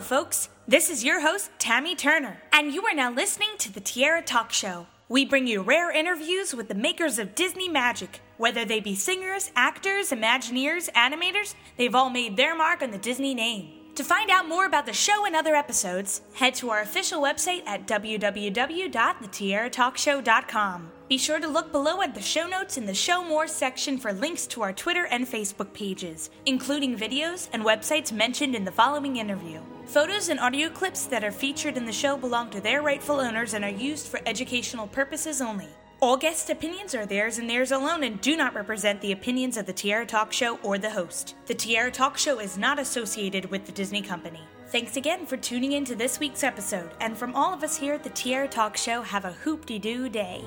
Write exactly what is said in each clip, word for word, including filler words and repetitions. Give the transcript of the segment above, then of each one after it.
Hello, folks. This is your host, Tammy Turner, and you are now listening to The Tiara Talk Show. We bring you rare interviews with the makers of Disney magic. Whether they be singers, actors, Imagineers, animators, they've all made their mark on the Disney name. To find out more about the show and other episodes, head to our official website at w w w dot the tierra talk show dot com. Be sure to look below at the show notes in the Show More section for links to our Twitter and Facebook pages, including videos and websites mentioned in the following interview. Photos and audio clips that are featured in the show belong to their rightful owners and are used for educational purposes only. All guest opinions are theirs and theirs alone and do not represent the opinions of The Tiara Talk Show or the host. The Tiara Talk Show is not associated with the Disney Company. Thanks again for tuning in to this week's episode, and from all of us here at The Tiara Talk Show, have a hoop-de-doo day.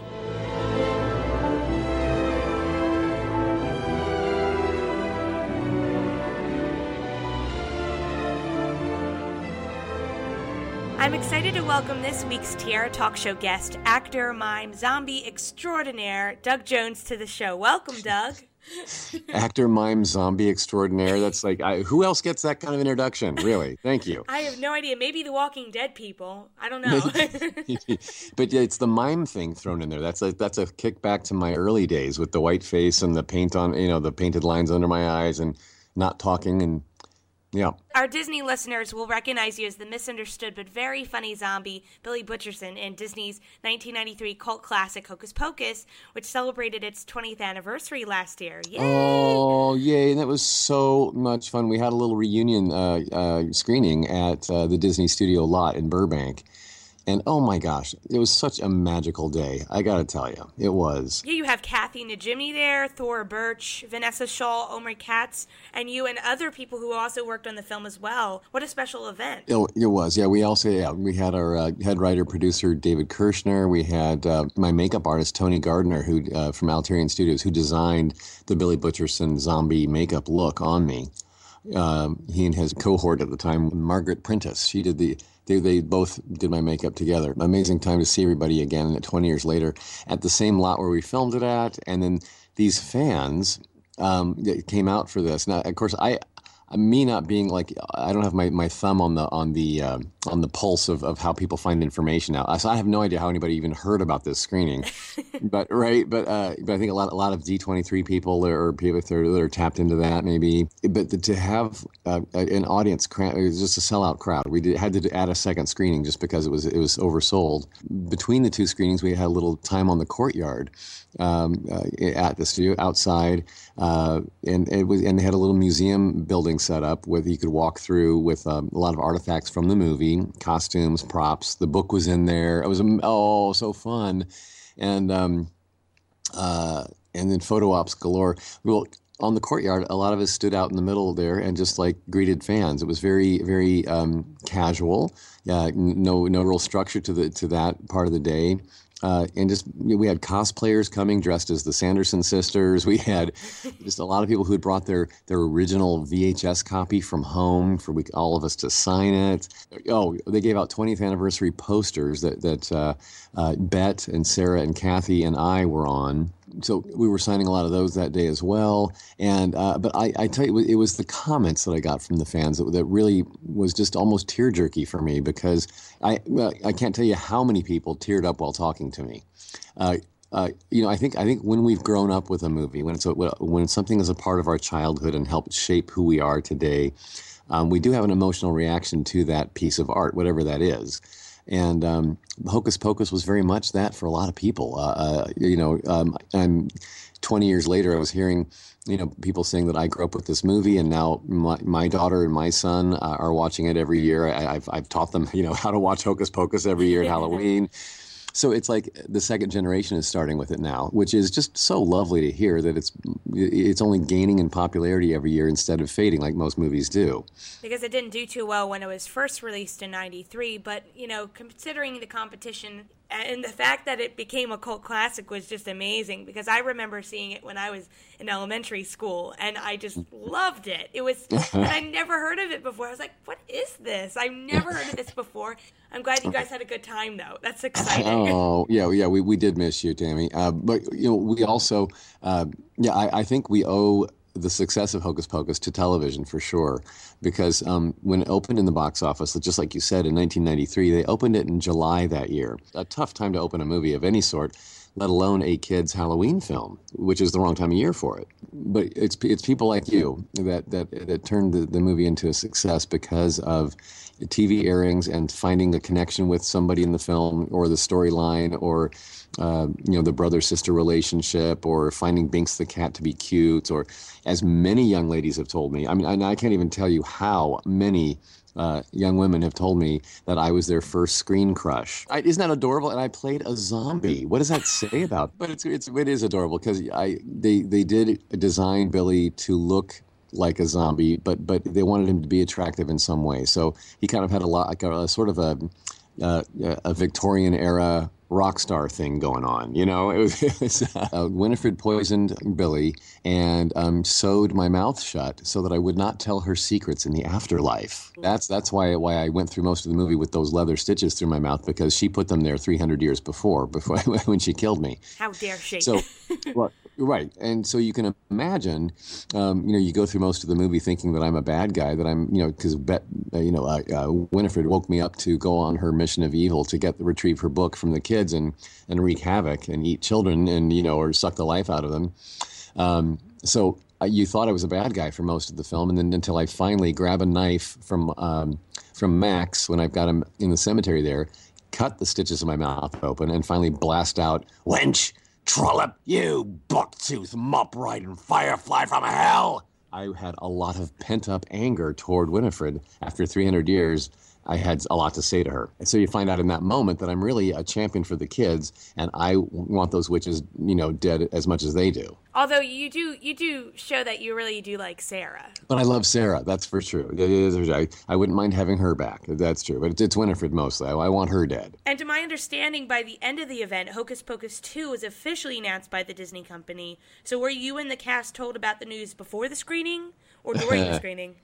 I'm excited to welcome this week's Tiara Talk Show guest, actor, mime, zombie extraordinaire, Doug Jones, to the show. Welcome, Doug. Actor, mime, zombie extraordinaire. That's like, I, who else gets that kind of introduction? Really? Thank you. I have no idea. Maybe the Walking Dead people. I don't know. But yeah, it's the mime thing thrown in there. That's a that's a kickback to my early days with the white face and the paint on, you know, the painted lines under my eyes and not talking and. Yeah. Our Disney listeners will recognize you as the misunderstood but very funny zombie Billy Butcherson in Disney's nineteen ninety-three cult classic Hocus Pocus, which celebrated its twentieth anniversary last year. Yay! Oh, yay. And that was so much fun. We had a little reunion uh, uh, screening at uh, the Disney Studio lot in Burbank. And oh my gosh, it was such a magical day. I gotta tell you, it was. Yeah, you have Kathy Najimy there, Thora Birch, Vanessa Shaw, Omri Katz, and you and other people who also worked on the film as well. What a special event! It, it was. Yeah, we also yeah we had our uh, head writer producer David Kirshner. We had uh, my makeup artist Tony Gardner, who uh, from Alterian Studios, who designed the Billy Butcherson zombie makeup look on me. Um, he and his cohort at the time, Margaret Prentiss, she did the. They, they both did my makeup together. Amazing time to see everybody again twenty years later at the same lot where we filmed it at. And then these fans um, came out for this. Now, of course, I, me not being like, I don't have my, my thumb on the on the uh, on the pulse of, of how people find information now. So I have no idea how anybody even heard about this screening. but right, but uh, but I think a lot a lot of D twenty-three people or people that are, that are tapped into that maybe. But the, to have uh, an audience, it was just a sellout crowd. We did, had to add a second screening just because it was it was oversold. Between the two screenings, we had a little time on the courtyard um, uh, at the studio outside, uh, and it was and they had a little museum building set up where you could walk through with um, a lot of artifacts from the movie, costumes, props. The book was in there. It was oh so fun, and um, uh, and then photo ops galore. Well, on the courtyard, a lot of us stood out in the middle there and just like greeted fans. It was very very um, casual. Uh, no no real structure to the to that part of the day. Uh, and just we had cosplayers coming dressed as the Sanderson sisters. We had just a lot of people who had brought their, their original V H S copy from home for we, all of us to sign it. Oh, they gave out twentieth anniversary posters that that uh, uh, Bette and Sarah and Kathy and I were on. So we were signing a lot of those that day as well. And uh, but I, I tell you, it was the comments that I got from the fans that, that really was just almost tear jerky for me because I I can't tell you how many people teared up while talking to me. Uh, uh, you know, I think I think when we've grown up with a movie, when it's a, when something is a part of our childhood and helped shape who we are today, um, we do have an emotional reaction to that piece of art, whatever that is. And um, Hocus Pocus was very much that for a lot of people. Uh, uh, you know, um, I'm twenty years later, I was hearing, you know, people saying that I grew up with this movie and now my, my daughter and my son uh, are watching it every year. I, I've, I've taught them, you know, how to watch Hocus Pocus every year at Halloween. So it's like the second generation is starting with it now, which is just so lovely to hear that it's it's only gaining in popularity every year instead of fading like most movies do. Because it didn't do too well when it was first released in ninety-three, but, you know, considering the competition and the fact that it became a cult classic was just amazing because I remember seeing it when I was in elementary school and I just loved it. It was, and I never heard of it before. I was like, what is this? I've never heard of this before. I'm glad you guys had a good time though. That's exciting. Oh yeah. Yeah. We, we did miss you, Tammy. Uh, but you know, we also, uh, yeah, I, I think we owe the success of Hocus Pocus to television for sure, because um, when it opened in the box office, just like you said, in nineteen ninety-three, they opened it in July that year. A tough time to open a movie of any sort, let alone a kid's Halloween film, which is the wrong time of year for it. But it's it's people like you that that, that turned the, the movie into a success because of T V airings and finding a connection with somebody in the film or the storyline or Uh, you know, the brother-sister relationship, or finding Binks the cat to be cute, or as many young ladies have told me. I mean, and I can't even tell you how many uh, young women have told me that I was their first screen crush. I, isn't that adorable? And I played a zombie. What does that say about? But it's it's it is adorable because I they they did design Billy to look like a zombie, but but they wanted him to be attractive in some way. So he kind of had a lot, like a, a sort of a uh, a Victorian era rock star thing going on, you know. It was, it was uh, Winifred poisoned Billy and um, sewed my mouth shut so that I would not tell her secrets in the afterlife. That's that's why why I went through most of the movie with those leather stitches through my mouth, because she put them there three hundred years before, before when she killed me. How dare she? So, well, right, and so you can imagine, um, you know, you go through most of the movie thinking that I'm a bad guy, that I'm, you know, because Bet, uh, you know, uh, uh, Winifred woke me up to go on her mission of evil to get retrieve her book from the kid. And, and wreak havoc and eat children and, you know, or suck the life out of them. Um, so uh, you thought I was a bad guy for most of the film, and then until I finally grab a knife from um, from Max when I've got him in the cemetery there, cut the stitches of my mouth open, and finally blast out, "Wench, trollop, you bucktooth mop right and firefly from hell!" I had a lot of pent-up anger toward Winifred after three hundred years. I had a lot to say to her. And so you find out in that moment that I'm really a champion for the kids, and I want those witches, you know, dead as much as they do. Although you do you do show that you really do like Sarah. But I love Sarah. That's for sure. I, I wouldn't mind having her back. That's true. But it's Winifred mostly. I, I want her dead. And to my understanding, by the end of the event, Hocus Pocus two was officially announced by the Disney company. So were you and the cast told about the news before the screening or during the screening?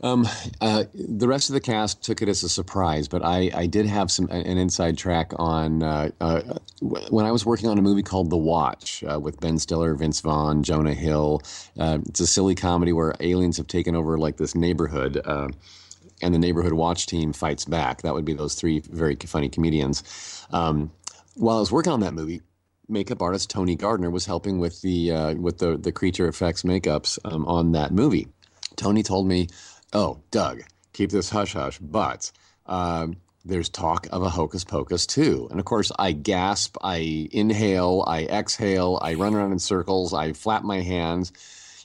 Um, uh, the rest of the cast took it as a surprise, but I, I did have some an inside track on uh, uh, when I was working on a movie called The Watch uh, with Ben Stiller, Vince Vaughn, Jonah Hill. Uh, it's a silly comedy where aliens have taken over like this neighborhood, uh, and the neighborhood watch team fights back. That would be those three very funny comedians. Um, while I was working on that movie, makeup artist Tony Gardner was helping with the uh, with the the creature effects makeups um, on that movie. Tony told me, "Oh, Doug, keep this hush-hush, but um, there's talk of a Hocus Pocus too." And, of course, I gasp, I inhale, I exhale, I run around in circles, I flap my hands.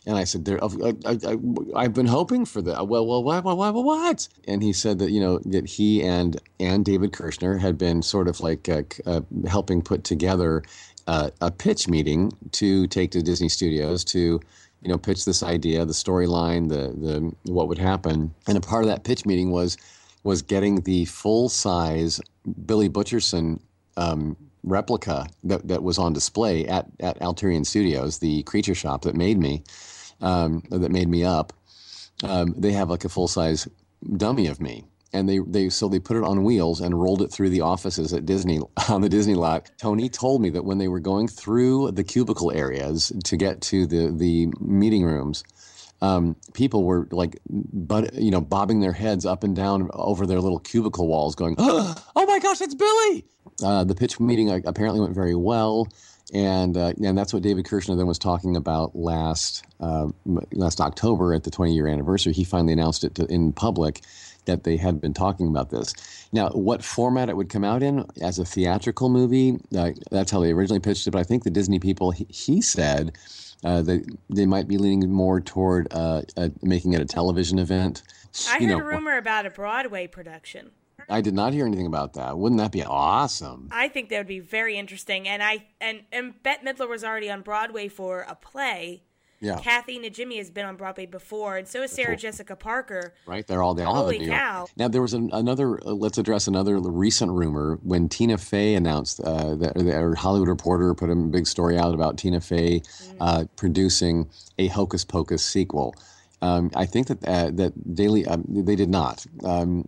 And I said, there, I, I, I, I've been hoping for that. Well, well, what, what, what, what? And he said that, you know, that he and, and David Kirshner had been sort of like uh, uh, helping put together uh, a pitch meeting to take to Disney Studios to – you know, pitch this idea, the storyline, the the what would happen. And a part of that pitch meeting was was getting the full-size Billy Butcherson um, replica that, that was on display at, at Alterian Studios, the creature shop that made me, um, that made me up. Um, they have like a full-size dummy of me. And they, they so they put it on wheels and rolled it through the offices at Disney, on the Disney lot. Tony told me that when they were going through the cubicle areas to get to the, the meeting rooms, um, people were like, but you know, bobbing their heads up and down over their little cubicle walls going, "Oh my gosh, it's Billy!" Uh, the pitch meeting apparently went very well. And uh, and that's what David Kirshner then was talking about last uh, last October at the twenty-year anniversary. He finally announced it to, in public that they had been talking about this. Now, what format it would come out in as a theatrical movie, uh, that's how they originally pitched it. But I think the Disney people, he, he said uh, that they might be leaning more toward uh, uh, making it a television event. I you heard know, a rumor about a Broadway production. I did not hear anything about that. Wouldn't that be awesome? I think that would be very interesting. And I and, and Bette Midler was already on Broadway for a play. Yeah. Kathy Najimy has been on Broadway before, and so is Sarah cool. Jessica Parker. Right, they're all, they all Holy cow. Now, there was an, another, uh, let's address another recent rumor. When Tina Fey announced, uh, that, or Hollywood Reporter put a big story out about Tina Fey mm. uh, producing a Hocus Pocus sequel. Um, I think that uh, that Daily, uh, they did not. Um,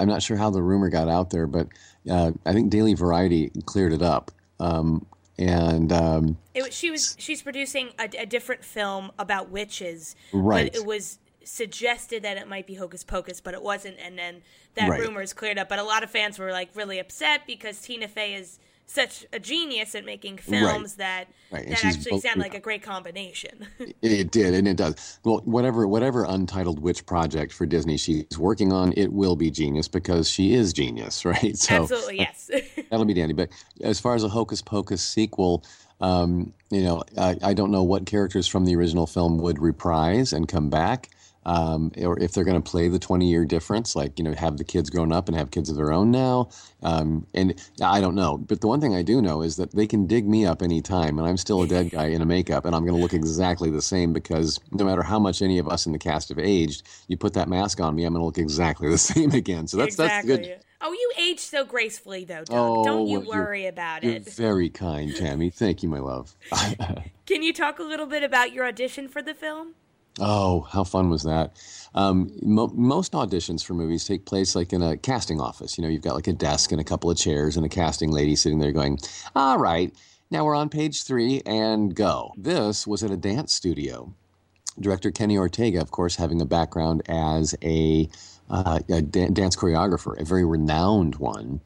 I'm not sure how the rumor got out there, but uh, I think Daily Variety cleared it up. Um, and um, it, she was she's producing a, a different film about witches. Right. But it was suggested that it might be Hocus Pocus, but it wasn't. And then that right. rumor is cleared up. But a lot of fans were like really upset because Tina Fey is such a genius at making films right. that right. that actually sound yeah. like a great combination. It did, and it does. Well, whatever whatever untitled witch project for Disney she's working on, it will be genius because she is genius, right? So, absolutely, yes. That'll be dandy. But as far as a Hocus Pocus sequel, um, you know, I, I don't know what characters from the original film would reprise and come back. Um, or if they're going to play the twenty-year difference, like, you know, have the kids grown up and have kids of their own now. Um, and I don't know. But the one thing I do know is that they can dig me up any time, and I'm still a dead guy in a makeup, and I'm going to look exactly the same because no matter how much any of us in the cast have aged, you put that mask on me, I'm going to look exactly the same again. So that's exactly. that's good. Oh, you age so gracefully, though, Doug. Oh, don't you worry about it. You're very kind, Tammy. Thank you, my love. Can you talk a little bit about your audition for the film? Oh, how fun was that? Um, mo- most auditions for movies take place like in a casting office. You know, you've got like a desk and a couple of chairs and a casting lady sitting there going, all right, now we're on page three and go. This was at a dance studio. Director Kenny Ortega, of course, having a background as a, uh, a da- dance choreographer, a very renowned one.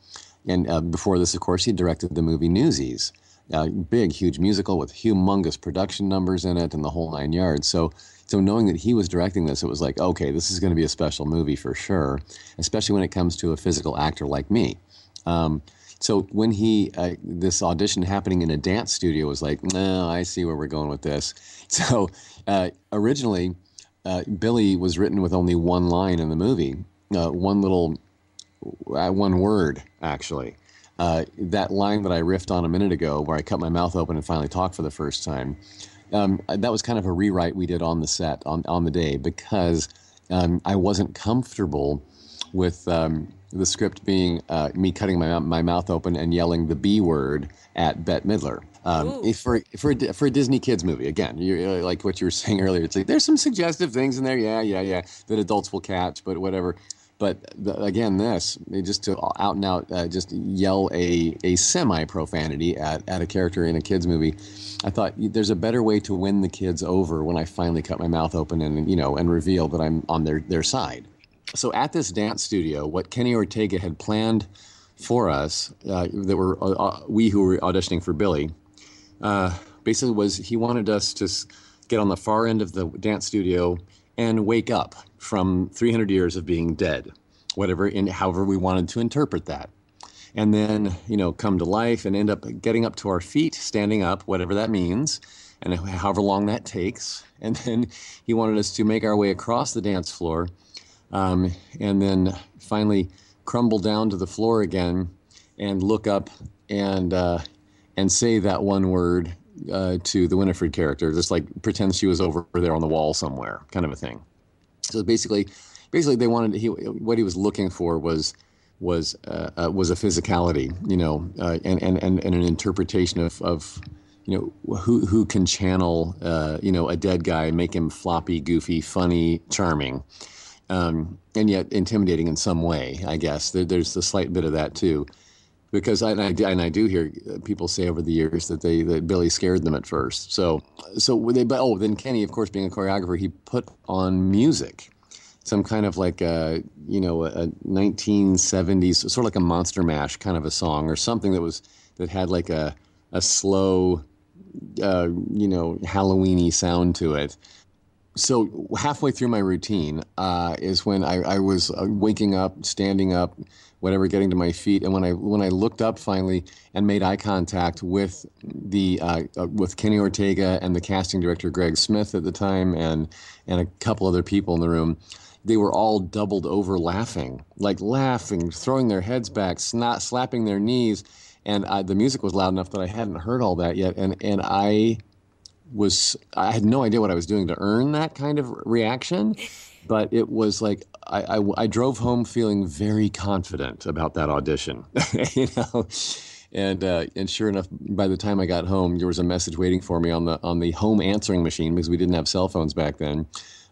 And uh, before this, of course, he directed the movie Newsies. A big, huge musical with humongous production numbers in it and the whole nine yards. So so knowing that he was directing this, it was like, okay, this is going to be a special movie for sure, especially when it comes to a physical actor like me. Um, so when he uh, this audition happening in a dance studio was like, no, I see where we're going with this. So uh, originally, uh, Billy was written with only one line in the movie, uh, one little, uh, one word, actually. Uh, that line that I riffed on a minute ago where I cut my mouth open and finally talked for the first time, um, that was kind of a rewrite we did on the set, on, on the day, because um, I wasn't comfortable with um, the script being uh, me cutting my, my mouth open and yelling the B word at Bette Midler. Um, for, for, a, for a Disney kids movie, again, you're, like what you were saying earlier, it's like there's some suggestive things in there, yeah, yeah, yeah, that adults will catch, but whatever. But the, again, this, just to out and out, uh, just yell a, a semi-profanity at, at a character in a kid's movie, I thought there's a better way to win the kids over when I finally cut my mouth open and, you know, and reveal that I'm on their, their side. So at this dance studio, what Kenny Ortega had planned for us, uh, that were uh, we who were auditioning for Billy, uh, basically was he wanted us to get on the far end of the dance studio and wake up from three hundred years of being dead, whatever, in however we wanted to interpret that. And then, you know, come to life and end up getting up to our feet, standing up, whatever that means, and however long that takes. And then he wanted us to make our way across the dance floor, um, and then finally crumble down to the floor again and look up and uh, and say that one word Uh, to the Winifred character, just like pretend she was over there on the wall somewhere, kind of a thing. So basically, basically they wanted he what he was looking for was was uh, uh, was a physicality, you know, uh, and, and and and an interpretation of of you know who who can channel uh, you know a dead guy, make him floppy, goofy, funny, charming, um, and yet intimidating in some way. I guess there, there's a slight bit of that too. Because I and, I and I do hear people say over the years that they that Billy scared them at first. So so they but oh then Kenny, of course, being a choreographer, he put on music, some kind of like a you know a nineteen seventies sort of like a Monster Mash kind of a song or something that was that had like a a slow uh, you know Halloweeny sound to it. So halfway through my routine uh, is when I, I was waking up, standing up, whatever, getting to my feet, and when I when I looked up finally and made eye contact with the uh, uh, with Kenny Ortega and the casting director Greg Smith at the time, and and a couple other people in the room, they were all doubled over laughing, like laughing, throwing their heads back, snot, slapping their knees, and I, the music was loud enough that I hadn't heard all that yet, and and I was I had no idea what I was doing to earn that kind of reaction. But it was like I, I, I drove home feeling very confident about that audition, you know, and uh, and sure enough, by the time I got home, there was a message waiting for me on the on the home answering machine because we didn't have cell phones back then.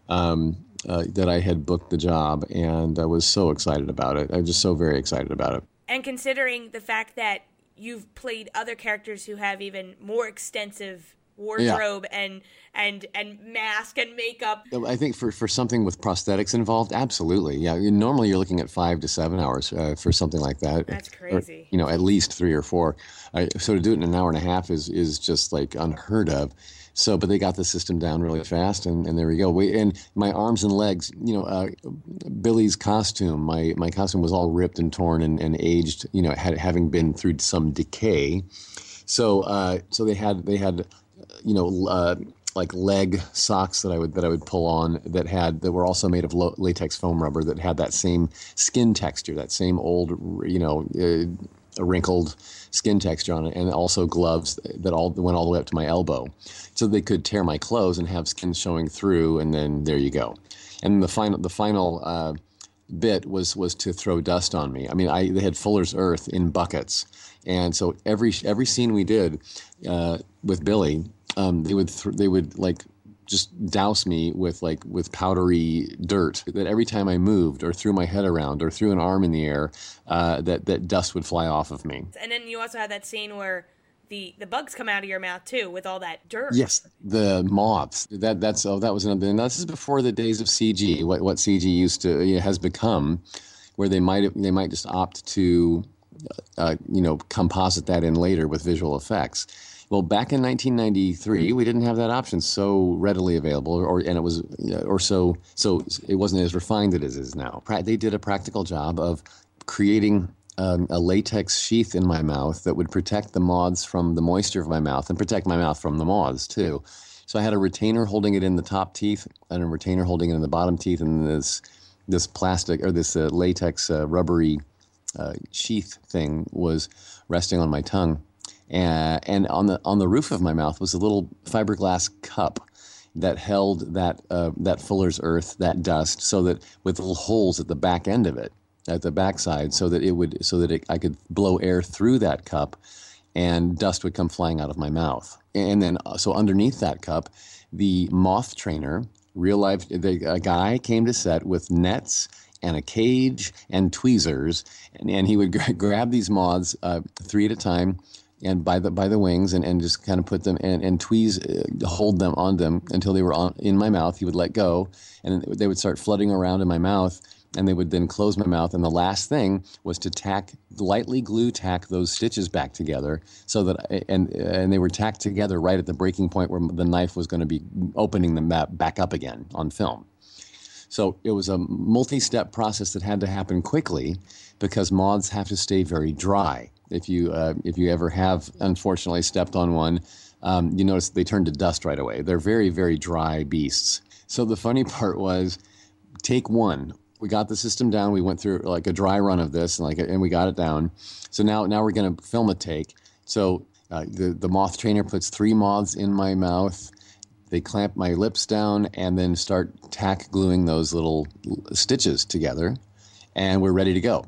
Um, uh, that I had booked the job, and I was so excited about it. I was just so very excited about it. And considering the fact that you've played other characters who have even more extensive wardrobe yeah. and and and mask and makeup. I think for for something with prosthetics involved, absolutely, yeah. Normally you're looking at five to seven hours uh, for something like that. That's crazy. Or, you know, at least three or four. Uh, so to do it in an hour and a half is is just like unheard of. So, but they got the system down really fast, and, and there we go. We, and my arms and legs, you know, uh, Billy's costume, my, my costume was all ripped and torn and, and aged, you know, had, having been through some decay. So, uh, so they had they had, you know, uh, like leg socks that I would that I would pull on that had that were also made of lo latex foam rubber that had that same skin texture, that same old, you know. Uh, A wrinkled skin texture on it, and also gloves that all went all the way up to my elbow, so they could tear my clothes and have skin showing through. And then there you go. And the final, the final uh, bit was was to throw dust on me. I mean, I they had Fuller's Earth in buckets, and so every every scene we did uh, with Billy, um, they would th they would like. just douse me with like with powdery dirt that every time I moved or threw my head around or threw an arm in the air, uh, that, that dust would fly off of me. And then you also had that scene where the, the bugs come out of your mouth too with all that dirt. Yes, the moths. That that's oh that was another. And this is before the days of C G. What what C G used to you know, has become, where they might they might just opt to, uh, you know, composite that in later with visual effects. Well, back in nineteen ninety-three, we didn't have that option so readily available, or and it was, or so so it wasn't as refined as it is now. They did a practical job of creating um, a latex sheath in my mouth that would protect the moths from the moisture of my mouth and protect my mouth from the moths too. So I had a retainer holding it in the top teeth and a retainer holding it in the bottom teeth, and this this plastic or this uh, latex uh, rubbery uh, sheath thing was resting on my tongue. Uh, and on the on the roof of my mouth was a little fiberglass cup that held that uh, that Fuller's Earth, that dust, so that with little holes at the back end of it, at the backside, so that it would so that it, I could blow air through that cup, and dust would come flying out of my mouth. And then uh, so underneath that cup, the moth trainer, real life, the, a guy came to set with nets and a cage and tweezers, and, and he would gra grab these moths uh, three at a time. And by the by the wings, and, and just kind of put them and and tweeze, uh, hold them on them until they were on, in my mouth. He would let go, and they would start flooding around in my mouth, and they would then close my mouth. And the last thing was to tack lightly glue tack those stitches back together, so that and and they were tacked together right at the breaking point where the knife was going to be opening them back up again on film. So it was a multi-step process that had to happen quickly because moths have to stay very dry. If you uh, if you ever have, unfortunately, stepped on one, um, you notice they turn to dust right away. They're very, very dry beasts. So the funny part was, take one. We got the system down. We went through like a dry run of this, and like and we got it down. So now now we're gonna film a take. So uh, the the moth trainer puts three moths in my mouth. They clamp my lips down and then start tack gluing those little stitches together, and we're ready to go.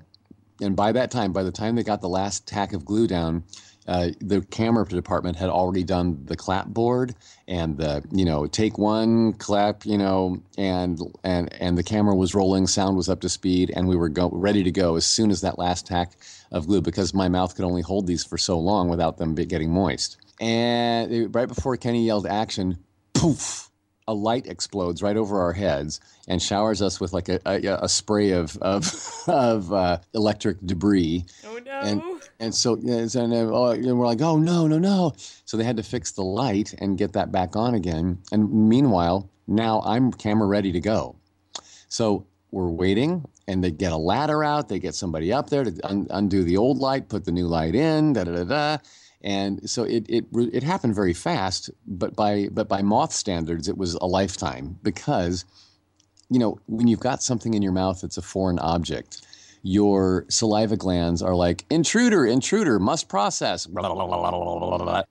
And by that time, by the time they got the last tack of glue down, uh, the camera department had already done the clapboard and the, you know, take one, clap, you know, and and and the camera was rolling, sound was up to speed, and we were go ready to go as soon as that last tack of glue, because my mouth could only hold these for so long without them getting moist. And they, right before Kenny yelled action, poof, a light explodes right over our heads and showers us with like a, a, a spray of of, of uh, electric debris. Oh no! And, and so and we're like, oh no, no, no! So they had to fix the light and get that back on again. And meanwhile, now I'm camera ready to go. So we're waiting, and they get a ladder out. They get somebody up there to un undo the old light, put the new light in. Da da da da. And so it, it it happened very fast, but by but by moth standards, it was a lifetime, because, you know, when you've got something in your mouth that's a foreign object, your saliva glands are like, intruder, intruder, must process.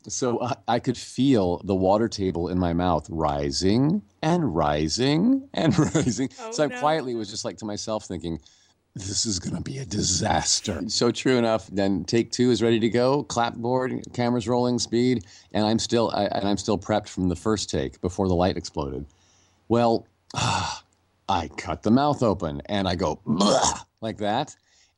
So I, I could feel the water table in my mouth rising and rising and rising. Oh, so no. I quietly was just like to myself thinking, this is going to be a disaster. So true enough, then take two is ready to go. Clapboard, cameras rolling, speed, and I'm still I, and I'm still prepped from the first take before the light exploded. Well, uh, I cut the mouth open and I go like that,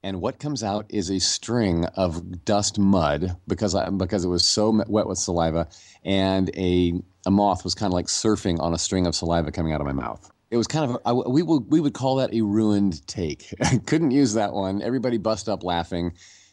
and what comes out is a string of dust mud because I, because it was so wet with saliva, and a a moth was kind of like surfing on a string of saliva coming out of my mouth. It was kind of a, I, we would we would call that a ruined take. I couldn't use that one. Everybody bust up laughing,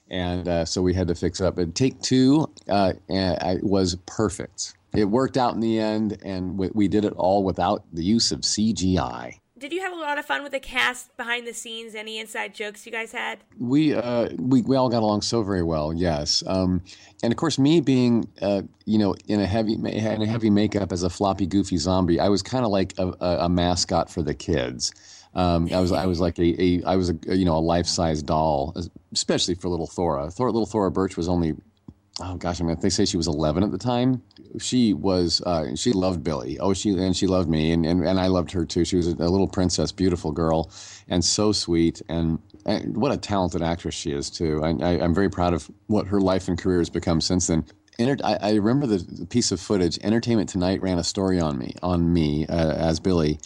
and uh, so we had to fix up. And take two uh, and I, was perfect. It worked out in the end, and we, we did it all without the use of C G I. Did you have a lot of fun with the cast behind the scenes? Any inside jokes you guys had? We uh, we, we all got along so very well, yes. Um, and of course, me being uh, you know in a heavy in a heavy makeup as a floppy, goofy zombie, I was kind of like a, a, a mascot for the kids. Um, I was I was like a, a I was a, you know a life size doll, especially for little Thora. Thora little Thora Birch was only. Oh gosh, I mean, if they say she was eleven at the time. She was, uh, she loved Billy. Oh, she and she loved me, and, and, and I loved her too. She was a, a little princess, beautiful girl, and so sweet. And, and what a talented actress she is too. I, I, I'm very proud of what her life and career has become since then. Enter- I, I remember the, the piece of footage. Entertainment Tonight ran a story on me, on me uh, as Billy.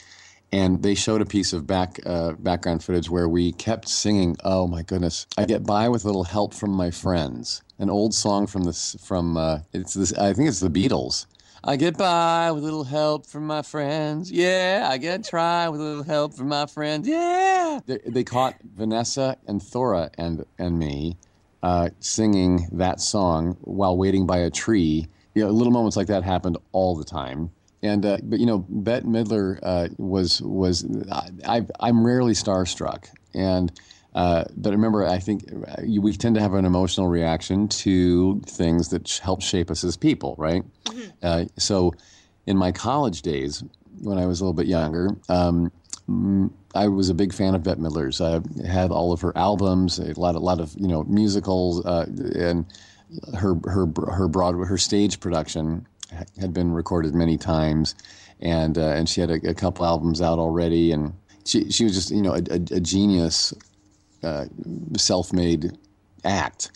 And they showed a piece of back uh, background footage where we kept singing, oh, my goodness, I Get By With a Little Help From My Friends, an old song from, this, from uh, it's this, I think it's the Beatles. I get by with a little help from my friends. Yeah, I get try with a little help from my friends. Yeah. They, they caught Vanessa and Thora and, and me uh, singing that song while waiting by a tree. You know, little moments like that happened all the time. And uh, but you know, Bette Midler uh, was was I, I've, I'm rarely starstruck, and uh, but remember, I think we tend to have an emotional reaction to things that help shape us as people, right? Mm-hmm. Uh, so, in my college days, when I was a little bit younger, um, I was a big fan of Bette Midler's. I had all of her albums, a lot a lot of you know musicals, uh, and her her her Broadway her stage production had been recorded many times, and uh, and she had a, a couple albums out already, and she she was just you know a, a, a genius, uh, self-made act.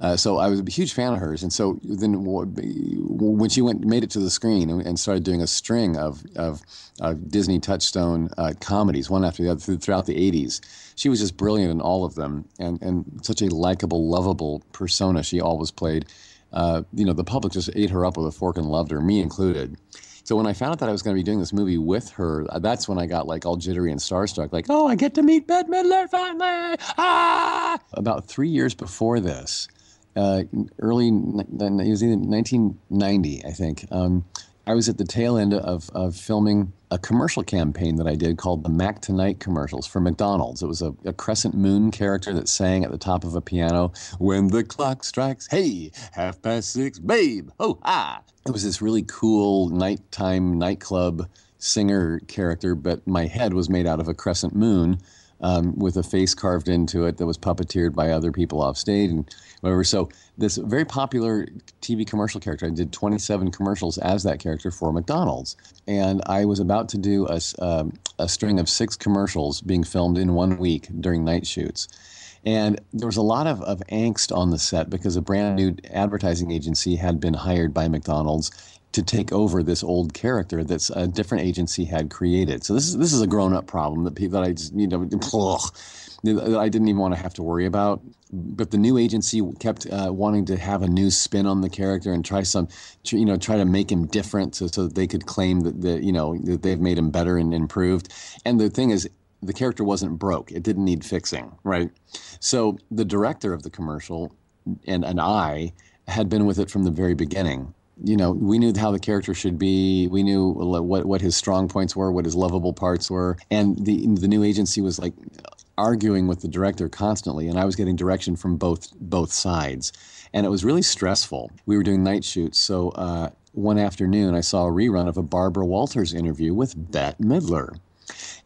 Uh, so I was a huge fan of hers, and so then when she went made it to the screen and started doing a string of of, of Disney Touchstone uh, comedies, one after the other, throughout the eighties, she was just brilliant in all of them, and and such a likable, lovable persona she always played. Uh, you know, the public just ate her up with a fork and loved her, me included. So when I found out that I was going to be doing this movie with her, that's when I got like all jittery and starstruck, like, oh, I get to meet Bette Midler finally! Ah! About three years before this, uh, early, it was either nineteen ninety, I think, um, I was at the tail end of, of filming a commercial campaign that I did called the Mac Tonight commercials for McDonald's. It was a, a Crescent Moon character that sang at the top of a piano, when the clock strikes, hey, half past six, babe, oh, ah. It was this really cool nighttime nightclub singer character, but my head was made out of a crescent moon um, with a face carved into it that was puppeteered by other people off stage and whatever. So this very popular T V commercial character, I did twenty-seven commercials as that character for McDonald's. And I was about to do a, um, a string of six commercials being filmed in one week during night shoots. And there was a lot of, of angst on the set because a brand new advertising agency had been hired by McDonald's to take over this old character that's a different agency had created. So this is this is a grown-up problem that people that I just you know ugh, I didn't even want to have to worry about. But the new agency kept uh, wanting to have a new spin on the character and try some you know try to make him different so, so that they could claim that the you know that they've made him better and improved. And the thing is, the character wasn't broke; it didn't need fixing, right? So the director of the commercial and and I had been with it from the very beginning. You know, we knew how the character should be. We knew what what his strong points were, what his lovable parts were. And the the new agency was like arguing with the director constantly, and I was getting direction from both both sides, and it was really stressful. We were doing night shoots, so uh, one afternoon I saw a rerun of a Barbara Walters interview with Bette Midler.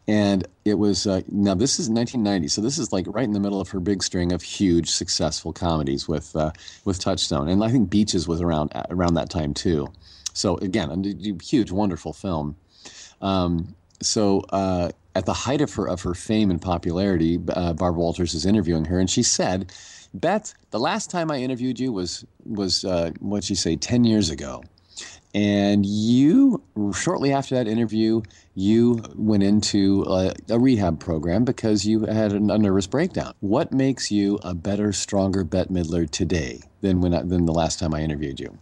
And it was, uh, now this is nineteen ninety, so this is like right in the middle of her big string of huge successful comedies with uh, with Touchstone. And I think Beaches was around around that time too. So again, a huge, wonderful film. Um, so uh, at the height of her, of her fame and popularity, uh, Barbara Walters is interviewing her, and she said, Bette, the last time I interviewed you was, was uh, what'd she say, ten years ago. And you, shortly after that interview, you went into a, a rehab program because you had an, a nervous breakdown. What makes you a better, stronger Bette Midler today than when I, than the last time I interviewed you?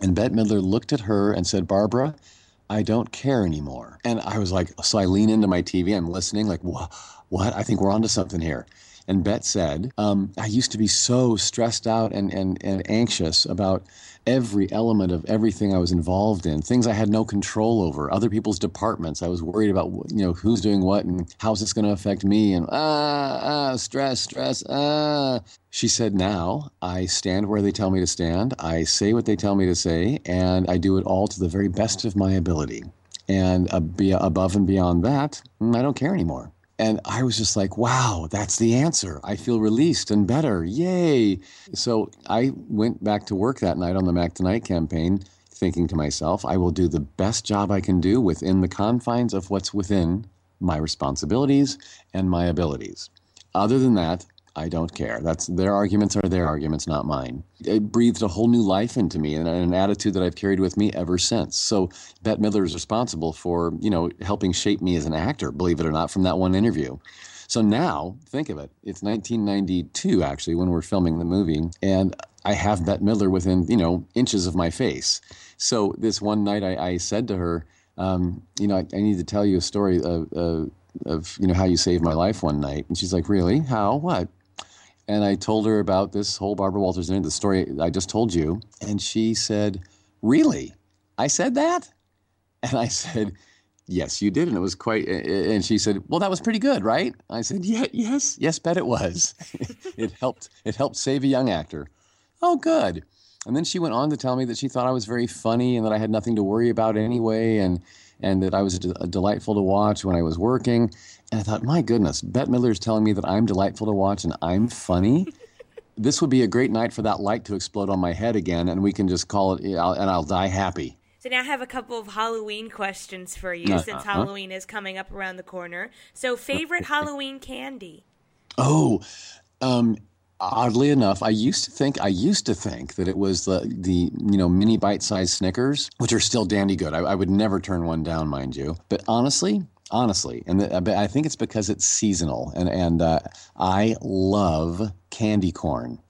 And Bette Midler looked at her and said, Barbara, I don't care anymore. And I was like, so I lean into my T V. I'm listening like, what? what? I think we're onto something here. And Bette said, um, I used to be so stressed out and, and, and anxious about every element of everything I was involved in, things I had no control over, other people's departments. I was worried about, you know, who's doing what and how's this going to affect me and ah, ah, stress, stress, ah. She said, now I stand where they tell me to stand. I say what they tell me to say, and I do it all to the very best of my ability. And above and beyond that, I don't care anymore. And I was just like, wow, that's the answer. I feel released and better. Yay. So I went back to work that night on the Mac Tonight campaign, thinking to myself, I will do the best job I can do within the confines of what's within my responsibilities and my abilities. Other than that, I don't care. That's their arguments are their arguments, not mine. It breathed a whole new life into me and an attitude that I've carried with me ever since. So Bette Midler is responsible for, you know, helping shape me as an actor, believe it or not, from that one interview. So now, think of it. It's nineteen ninety-two, actually, when we're filming the movie, and I have Bette Midler within, you know, inches of my face. So this one night I, I said to her, um, you know, I, I need to tell you a story of, of, of, you know, how you saved my life one night. And she's like, really? How? What? And I told her about this whole Barbara Walters interview, the story I just told you. And she said, really? I said that? And I said, yes, you did. And it was quite, and she said, well, that was pretty good, right? I said, yeah, yes, yes, bet it was. it helped, it helped save a young actor. Oh, good. And then she went on to tell me that she thought I was very funny and that I had nothing to worry about anyway. And and that I was a, a delightful to watch when I was working. And I thought, my goodness, Bette Midler's telling me that I'm delightful to watch and I'm funny. This would be a great night for that light to explode on my head again, and we can just call it, and I'll die happy. So now I have a couple of Halloween questions for you, uh, since uh, Halloween huh? is coming up around the corner. So favorite Halloween candy? Oh, um... Oddly enough, I used to think I used to think that it was the the you know mini bite-sized Snickers, which are still dandy good. I, I would never turn one down, mind you. But honestly, honestly, and the, I think it's because it's seasonal, and and uh, I love candy corn,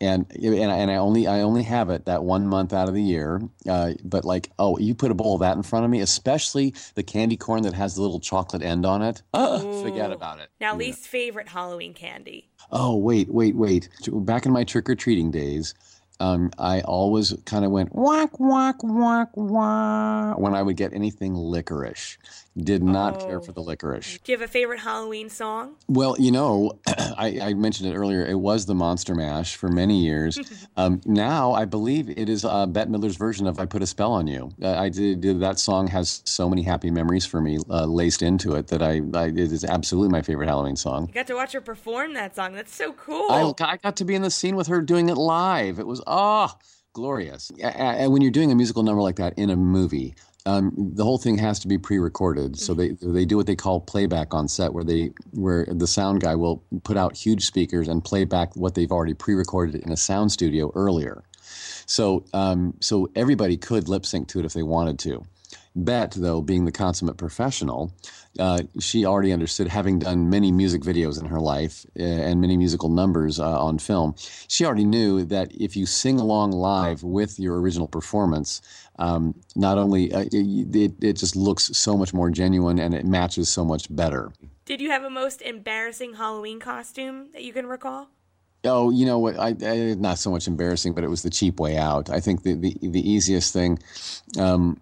and and I, and I only I only have it that one month out of the year. Uh, but like, oh, you put a bowl of that in front of me, especially the candy corn that has the little chocolate end on it. Oh, forget about it. Now, yeah. Least favorite Halloween candy. Oh, wait, wait, wait. Back in my trick-or-treating days, um, I always kind of went, whack, whack, whack, whack, when I would get anything licorice. Did not oh. care for the licorice. Do you have a favorite Halloween song? Well, you know, I, I mentioned it earlier. It was the Monster Mash for many years. um, now I believe it is uh, Bette Midler's version of I Put a Spell on You. Uh, I did, did That song has so many happy memories for me uh, laced into it that I, I it is absolutely my favorite Halloween song. You got to watch her perform that song. That's so cool. I, I got to be in the scene with her doing it live. It was, ah, oh, glorious. And when you're doing a musical number like that in a movie, Um, the whole thing has to be pre-recorded, so they they do what they call playback on set, where they where the sound guy will put out huge speakers and play back what they've already pre-recorded in a sound studio earlier. So um, so everybody could lip sync to it if they wanted to. Bette, though, being the consummate professional, uh, she already understood, having done many music videos in her life uh, and many musical numbers uh, on film, she already knew that if you sing along live with your original performance, um, not only uh, it, it, it just looks so much more genuine and it matches so much better. Did you have a most embarrassing Halloween costume that you can recall? Oh, you know what? I, I not so much embarrassing, but it was the cheap way out. I think the the, the easiest thing Um,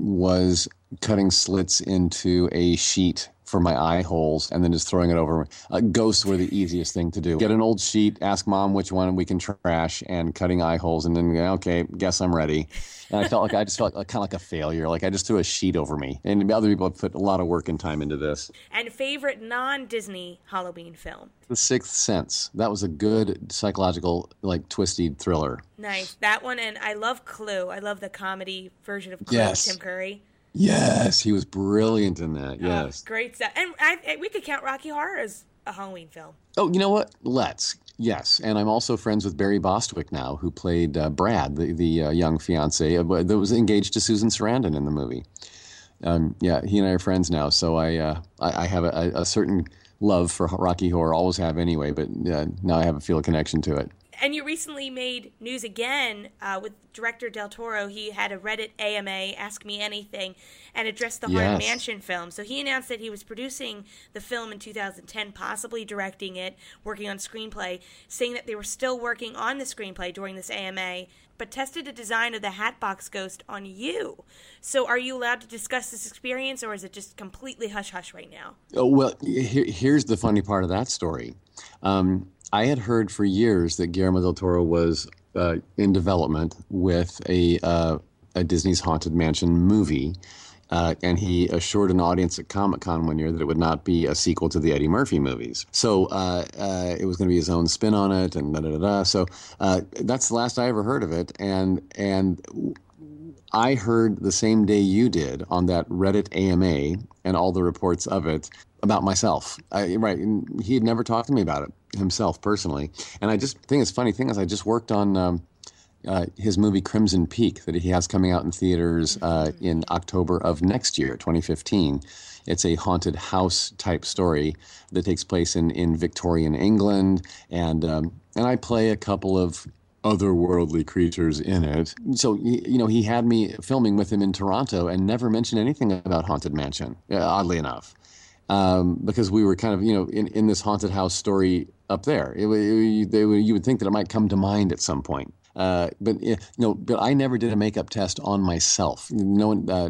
was cutting slits into a sheet for my eye holes and then just throwing it over. Uh, ghosts were the easiest thing to do. Get an old sheet, ask Mom which one we can trash, and cutting eye holes, and then, okay, guess I'm ready. And I felt like I just felt like, kind of like a failure. Like I just threw a sheet over me. And other people have put a lot of work and time into this. And favorite non-Disney Halloween film? The Sixth Sense. That was a good psychological, like, twisted thriller. Nice. That one, and I love Clue. I love the comedy version of Clue, yes. Tim Curry. Yes, he was brilliant in that. Yes, oh, great stuff. And I, I, we could count Rocky Horror as a Halloween film. Oh, you know what? Let's. Yes, and I'm also friends with Barry Bostwick now, who played uh, Brad, the, the uh, young fiancé that was engaged to Susan Sarandon in the movie. Um, yeah, he and I are friends now, so I uh, I, I have a, a certain love for Rocky Horror, always have anyway, but uh, now I have a feel a connection to it. And you recently made news again uh, with director Del Toro. He had a Reddit A M A, Ask Me Anything, and addressed the yes. Haunted Mansion film. So he announced that he was producing the film in two thousand ten, possibly directing it, working on screenplay, saying that they were still working on the screenplay during this A M A, but tested a design of the Hatbox Ghost on you. So are you allowed to discuss this experience, or is it just completely hush-hush right now? Oh, well, here, here's the funny part of that story. Um I had heard for years that Guillermo del Toro was uh, in development with a uh, a Disney's Haunted Mansion movie, uh, and he assured an audience at Comic-Con one year that it would not be a sequel to the Eddie Murphy movies. So uh, uh, it was going to be his own spin on it, and da da da da. So uh, that's the last I ever heard of it, and and. I heard the same day you did on that Reddit A M A and all the reports of it about myself. I, right. He had never talked to me about it himself personally. And I just think it's funny thing is I just worked on um, uh, his movie Crimson Peak that he has coming out in theaters uh, in October of next year, twenty fifteen. It's a haunted house type story that takes place in, in Victorian England. And, um, and I play a couple of otherworldly creatures in it. So, you know, he had me filming with him in Toronto and never mentioned anything about Haunted Mansion, oddly enough, um, because we were kind of, you know, in, in this haunted house story up there. It, it, they, you would think that it might come to mind at some point. Uh, but, you know, but I never did a makeup test on myself. No one... Uh,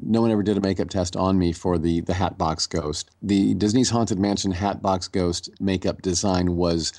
No one ever did a makeup test on me for the, the Hatbox Ghost. The Disney's Haunted Mansion Hatbox Ghost makeup design was,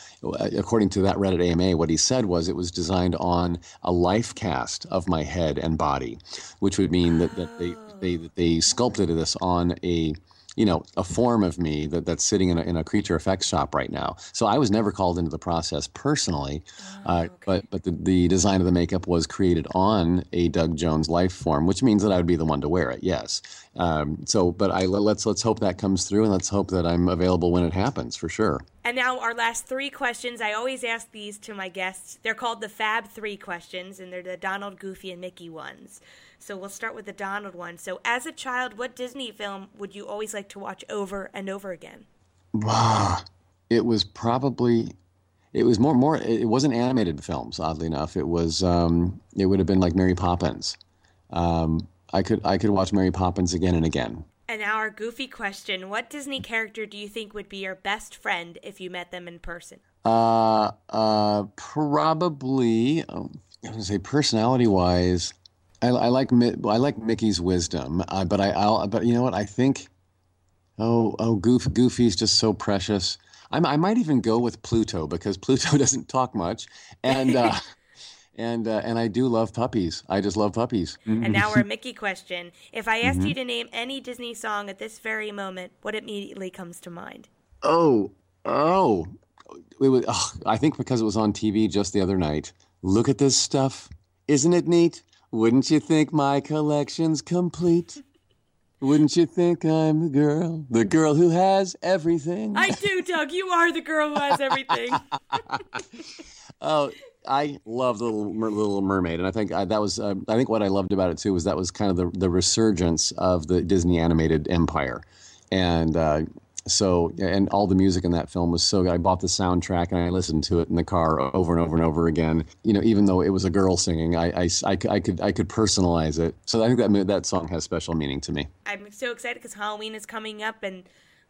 according to that Reddit A M A, what he said was it was designed on a life cast of my head and body, which would mean that, that they, they that they sculpted this on a, you know, a form of me that, that's sitting in a, in a creature effects shop right now. So I was never called into the process personally, oh, okay. uh, but but the, the design of the makeup was created on a Doug Jones life form, which means that I would be the one to wear it. Yes. Um, so, but I let's let's hope that comes through, and let's hope that I'm available when it happens for sure. And now our last three questions. I always ask these to my guests. They're called the Fab Three questions, and they're the Donald, Goofy, and Mickey ones. So we'll start with the Donald one. So as a child, what Disney film would you always like to watch over and over again? Wow. It was probably, it was more, more, it wasn't animated films, oddly enough. It was, um, it would have been like Mary Poppins. Um, I could, I could watch Mary Poppins again and again. And now our Goofy question, what Disney character do you think would be your best friend if you met them in person? Uh, uh, probably, um, I was going to say personality wise, I, I like I like Mickey's wisdom, uh, but I I'll, but you know what I think? Oh oh, Goof, Goofy's just so precious. I'm, I might even go with Pluto because Pluto doesn't talk much, and uh, and uh, and I do love puppies. I just love puppies. And now our Mickey question: if I asked mm-hmm. you to name any Disney song at this very moment, what immediately comes to mind? Oh oh, it was, oh I think because it was on T V just the other night. Look at this stuff! Isn't it neat? Wouldn't you think my collection's complete? Wouldn't you think I'm the girl, the girl who has everything? I do, Doug. You are the girl who has everything. Oh, I love the Little, Little Mermaid, and I think I, that was. Uh, I think what I loved about it too was that was kind of the the resurgence of the Disney animated empire, and. Uh, So, and all the music in that film was so good. I bought the soundtrack and I listened to it in the car over and over and over again. You know, even though it was a girl singing, I, I, I, I could I could personalize it. So I think that that song has special meaning to me. I'm so excited because Halloween is coming up, and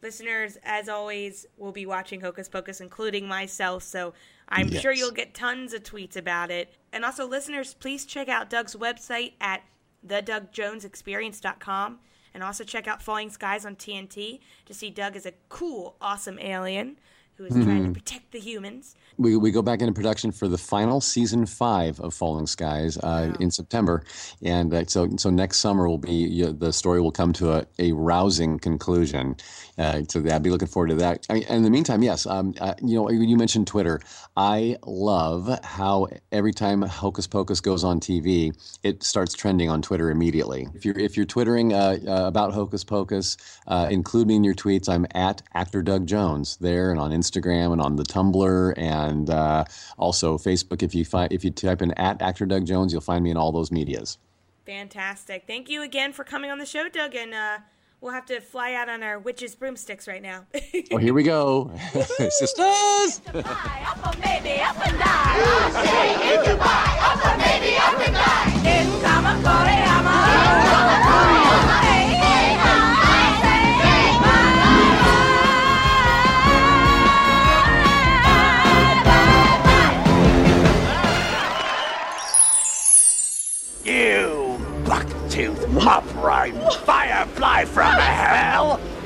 listeners, as always, will be watching Hocus Pocus, including myself. So I'm yes. sure you'll get tons of tweets about it. And also, listeners, please check out Doug's website at the doug jones experience dot com. And also check out Falling Skies on T N T to see Doug as a cool, awesome alien who is mm-hmm. trying to protect the humans. We we go back into production for the final season five of Falling Skies uh, wow. in September. And uh, so so next summer will be you know, the story will come to a, a rousing conclusion. Uh, so I'd be looking forward to that. I, and in the meantime, yes, um, uh, you know, you mentioned Twitter. I love how every time Hocus Pocus goes on T V, it starts trending on Twitter immediately. If you're if you're twittering uh, uh, about Hocus Pocus, uh, include me in your tweets. I'm at Actor Doug Jones there and on Instagram. Instagram and on the Tumblr and uh, also Facebook. If you find, if you type in at actor Doug Jones, you'll find me in all those medias. Fantastic. Thank you again for coming on the show, Doug, and uh, we'll have to fly out on our witches' broomsticks right now. Oh, here we go. Sisters! Up or maybe up and die. Say in Dubai, up or maybe up and die. In Kamakoriyama. In Kamakoriyama. Hey, hey, hi. You buck-toothed, mop-rhyme, firefly from hell!